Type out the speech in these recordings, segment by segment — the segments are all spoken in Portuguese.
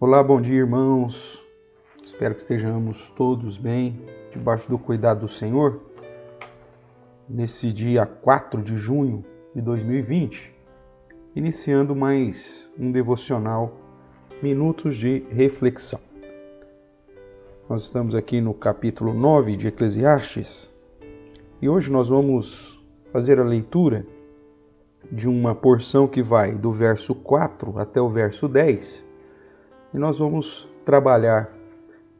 Olá, bom dia, irmãos. Espero que estejamos todos bem, debaixo do cuidado do Senhor. Nesse dia 4 de junho de 2020, iniciando mais um devocional Minutos de Reflexão. Nós estamos aqui no capítulo 9 de Eclesiastes e hoje nós vamos fazer a leitura de uma porção que vai do verso 4 até o verso 10. E nós vamos trabalhar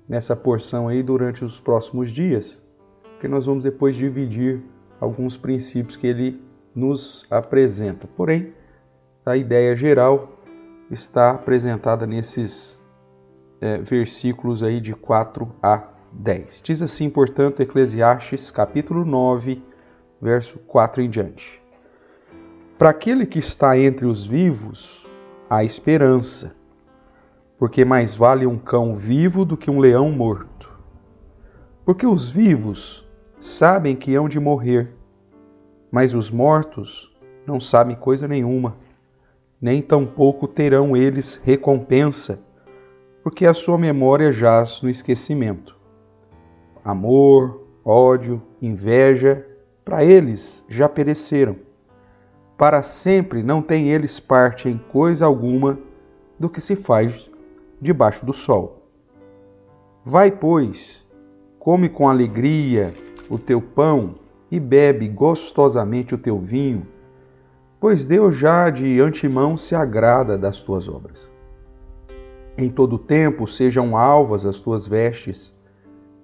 nessa porção aí durante os próximos dias, porque nós vamos depois dividir alguns princípios que ele nos apresenta. Porém, a ideia geral está apresentada nesses versículos aí de 4 a 10. Diz assim, portanto, Eclesiastes, capítulo 9, verso 4 em diante. Para aquele que está entre os vivos, há esperança, porque mais vale um cão vivo do que um leão morto. Porque os vivos sabem que hão de morrer, mas os mortos não sabem coisa nenhuma, nem tampouco terão eles recompensa, porque a sua memória jaz no esquecimento. Amor, ódio, inveja, para eles já pereceram. Para sempre não têm eles parte em coisa alguma do que se faz debaixo do sol. Vai, pois, come com alegria o teu pão e bebe gostosamente o teu vinho, pois Deus já de antemão se agrada das tuas obras. Em todo tempo sejam alvas as tuas vestes,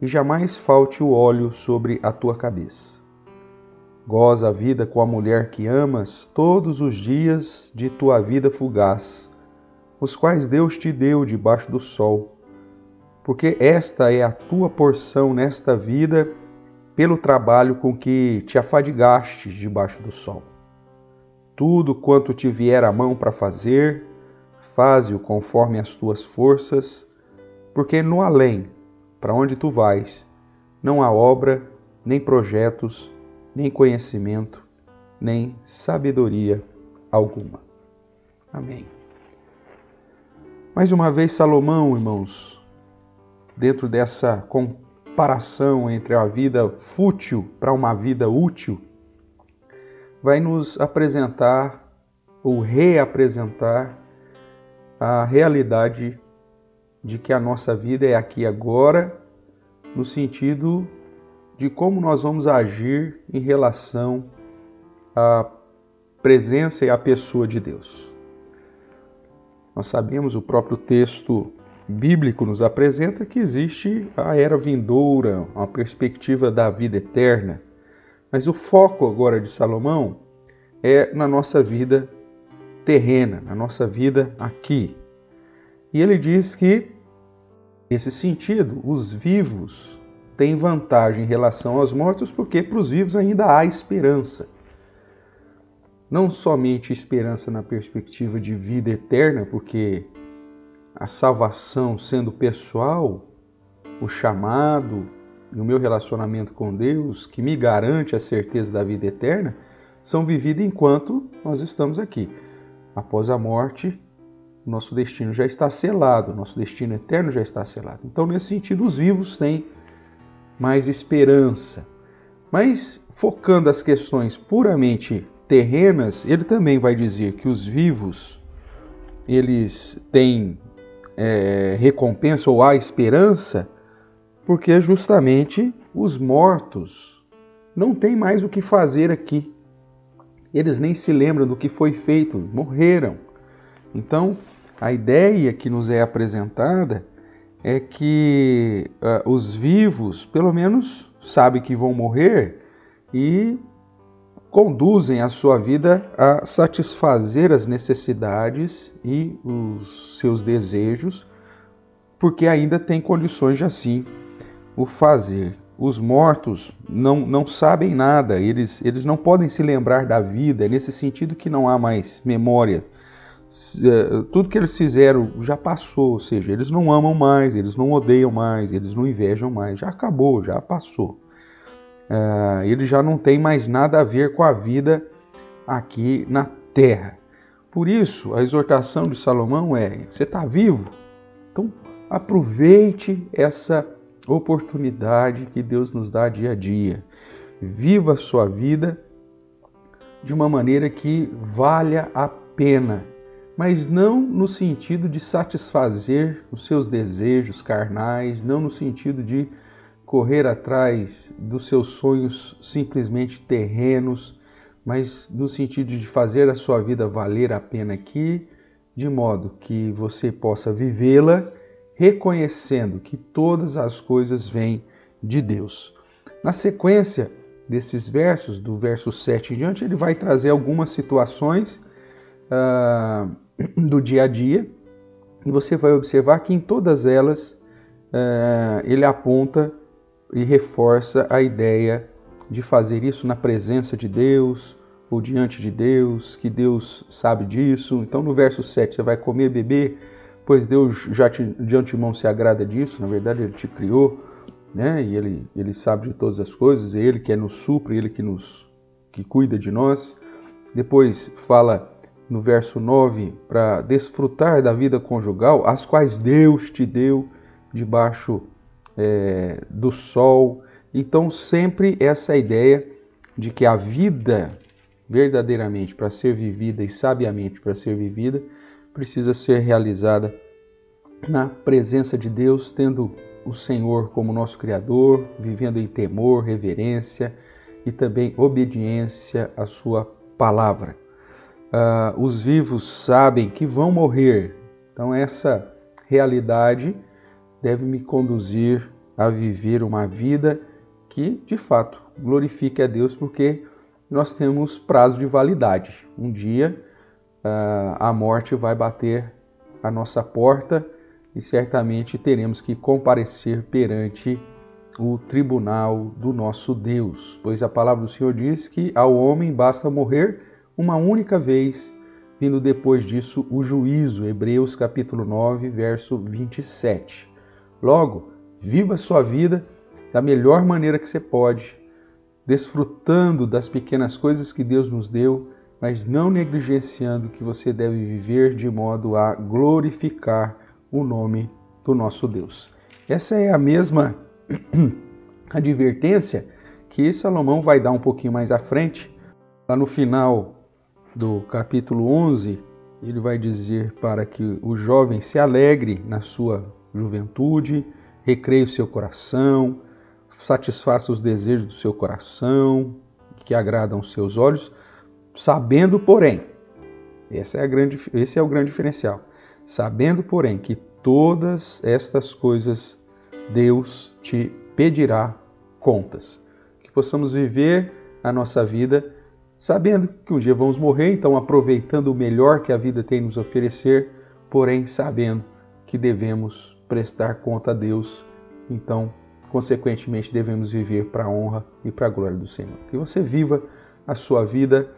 e jamais falte o óleo sobre a tua cabeça. Goza a vida com a mulher que amas todos os dias de tua vida fugaz, os quais Deus te deu debaixo do sol, porque esta é a tua porção nesta vida, pelo trabalho com que te afadigastes debaixo do sol. Tudo quanto te vier à mão para fazer, faze-o conforme as tuas forças, porque no além, para onde tu vais, não há obra, nem projetos, nem conhecimento, nem sabedoria alguma. Amém. Mais uma vez, Salomão, irmãos, dentro dessa comparação entre a vida fútil para uma vida útil, vai nos apresentar ou reapresentar a realidade de que a nossa vida é aqui agora, no sentido de como nós vamos agir em relação à presença e à pessoa de Deus. Nós sabemos, o próprio texto bíblico nos apresenta que existe a era vindoura, a perspectiva da vida eterna. Mas o foco agora de Salomão é na nossa vida terrena, na nossa vida aqui. E ele diz que, nesse sentido, os vivos têm vantagem em relação aos mortos, porque para os vivos ainda há esperança. Não somente esperança na perspectiva de vida eterna, porque a salvação sendo pessoal, o chamado e o meu relacionamento com Deus, que me garante a certeza da vida eterna, são vividos enquanto nós estamos aqui. Após a morte, nosso destino já está selado, nosso destino eterno já está selado. Então, nesse sentido, os vivos têm mais esperança. Mas, focando as questões puramente terrenas, ele também vai dizer que os vivos, eles têm recompensa ou há esperança, porque justamente os mortos não têm mais o que fazer aqui. Eles nem se lembram do que foi feito, morreram. Então, a ideia que nos é apresentada é que os vivos, pelo menos, sabem que vão morrer e conduzem a sua vida a satisfazer as necessidades e os seus desejos, porque ainda tem condições de assim o fazer. Os mortos não sabem nada, eles não podem se lembrar da vida, é nesse sentido que não há mais memória. Tudo que eles fizeram já passou, ou seja, eles não amam mais, eles não odeiam mais, eles não invejam mais, já acabou, já passou. Ele já não tem mais nada a ver com a vida aqui na terra. Por isso, a exortação de Salomão é: você está vivo? Então, aproveite essa oportunidade que Deus nos dá dia a dia. Viva a sua vida de uma maneira que valha a pena, mas não no sentido de satisfazer os seus desejos carnais, não no sentido de correr atrás dos seus sonhos simplesmente terrenos, mas no sentido de fazer a sua vida valer a pena aqui, de modo que você possa vivê-la reconhecendo que todas as coisas vêm de Deus. Na sequência desses versos, do verso 7 em diante, ele vai trazer algumas situações do dia a dia, e você vai observar que em todas elas ele aponta e reforça a ideia de fazer isso na presença de Deus ou diante de Deus, que Deus sabe disso. Então, no verso 7, você vai comer, beber, pois Deus já de antemão se agrada disso. Na verdade, Ele te criou, né? E Ele sabe de todas as coisas, é Ele que nos supre, Ele que cuida de nós. Depois fala no verso 9, para desfrutar da vida conjugal, as quais Deus te deu debaixo do sol. Então, sempre essa ideia de que a vida, verdadeiramente, para ser vivida e sabiamente para ser vivida, precisa ser realizada na presença de Deus, tendo o Senhor como nosso Criador, vivendo em temor, reverência e também obediência à sua palavra. Os vivos sabem que vão morrer, então essa realidade deve me conduzir a viver uma vida que, de fato, glorifique a Deus, porque nós temos prazo de validade. Um dia a morte vai bater a nossa porta e certamente teremos que comparecer perante o tribunal do nosso Deus, pois a palavra do Senhor diz que ao homem basta morrer uma única vez, vindo depois disso o juízo. Hebreus capítulo 9, verso 27. Logo, viva a sua vida da melhor maneira que você pode, desfrutando das pequenas coisas que Deus nos deu, mas não negligenciando que você deve viver de modo a glorificar o nome do nosso Deus. Essa é a mesma advertência que Salomão vai dar um pouquinho mais à frente. Lá no final do capítulo 11, ele vai dizer para que o jovem se alegre na sua juventude, recreie o seu coração, satisfaça os desejos do seu coração, que agradam os seus olhos, sabendo, porém, esse é o grande diferencial, sabendo, porém, que todas estas coisas Deus te pedirá contas. Que possamos viver a nossa vida sabendo que um dia vamos morrer, então aproveitando o melhor que a vida tem a nos oferecer, porém sabendo que devemos prestar conta a Deus, então, consequentemente, devemos viver para a honra e para a glória do Senhor. Que você viva a sua vida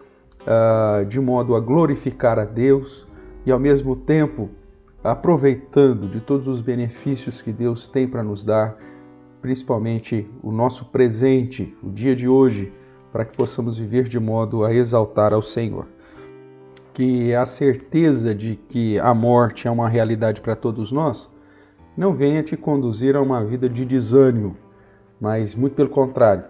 de modo a glorificar a Deus e, ao mesmo tempo, aproveitando de todos os benefícios que Deus tem para nos dar, principalmente o nosso presente, o dia de hoje, para que possamos viver de modo a exaltar ao Senhor. Que a certeza de que a morte é uma realidade para todos nós não venha te conduzir a uma vida de desânimo, mas muito pelo contrário,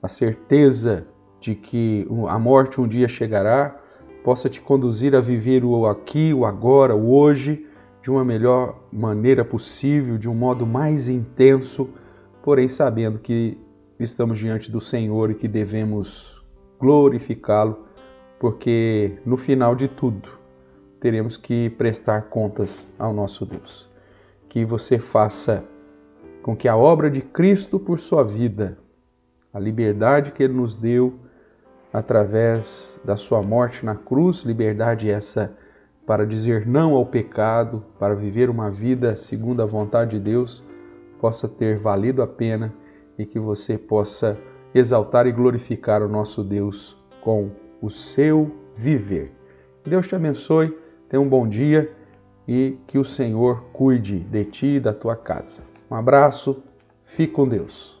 a certeza de que a morte um dia chegará possa te conduzir a viver o aqui, o agora, o hoje, de uma melhor maneira possível, de um modo mais intenso, porém sabendo que estamos diante do Senhor e que devemos glorificá-lo, porque no final de tudo teremos que prestar contas ao nosso Deus. Que você faça com que a obra de Cristo por sua vida, a liberdade que Ele nos deu através da sua morte na cruz, liberdade essa para dizer não ao pecado, para viver uma vida segundo a vontade de Deus, possa ter valido a pena e que você possa exaltar e glorificar o nosso Deus com o seu viver. Deus te abençoe, tenha um bom dia. E que o Senhor cuide de ti e da tua casa. Um abraço, fique com Deus.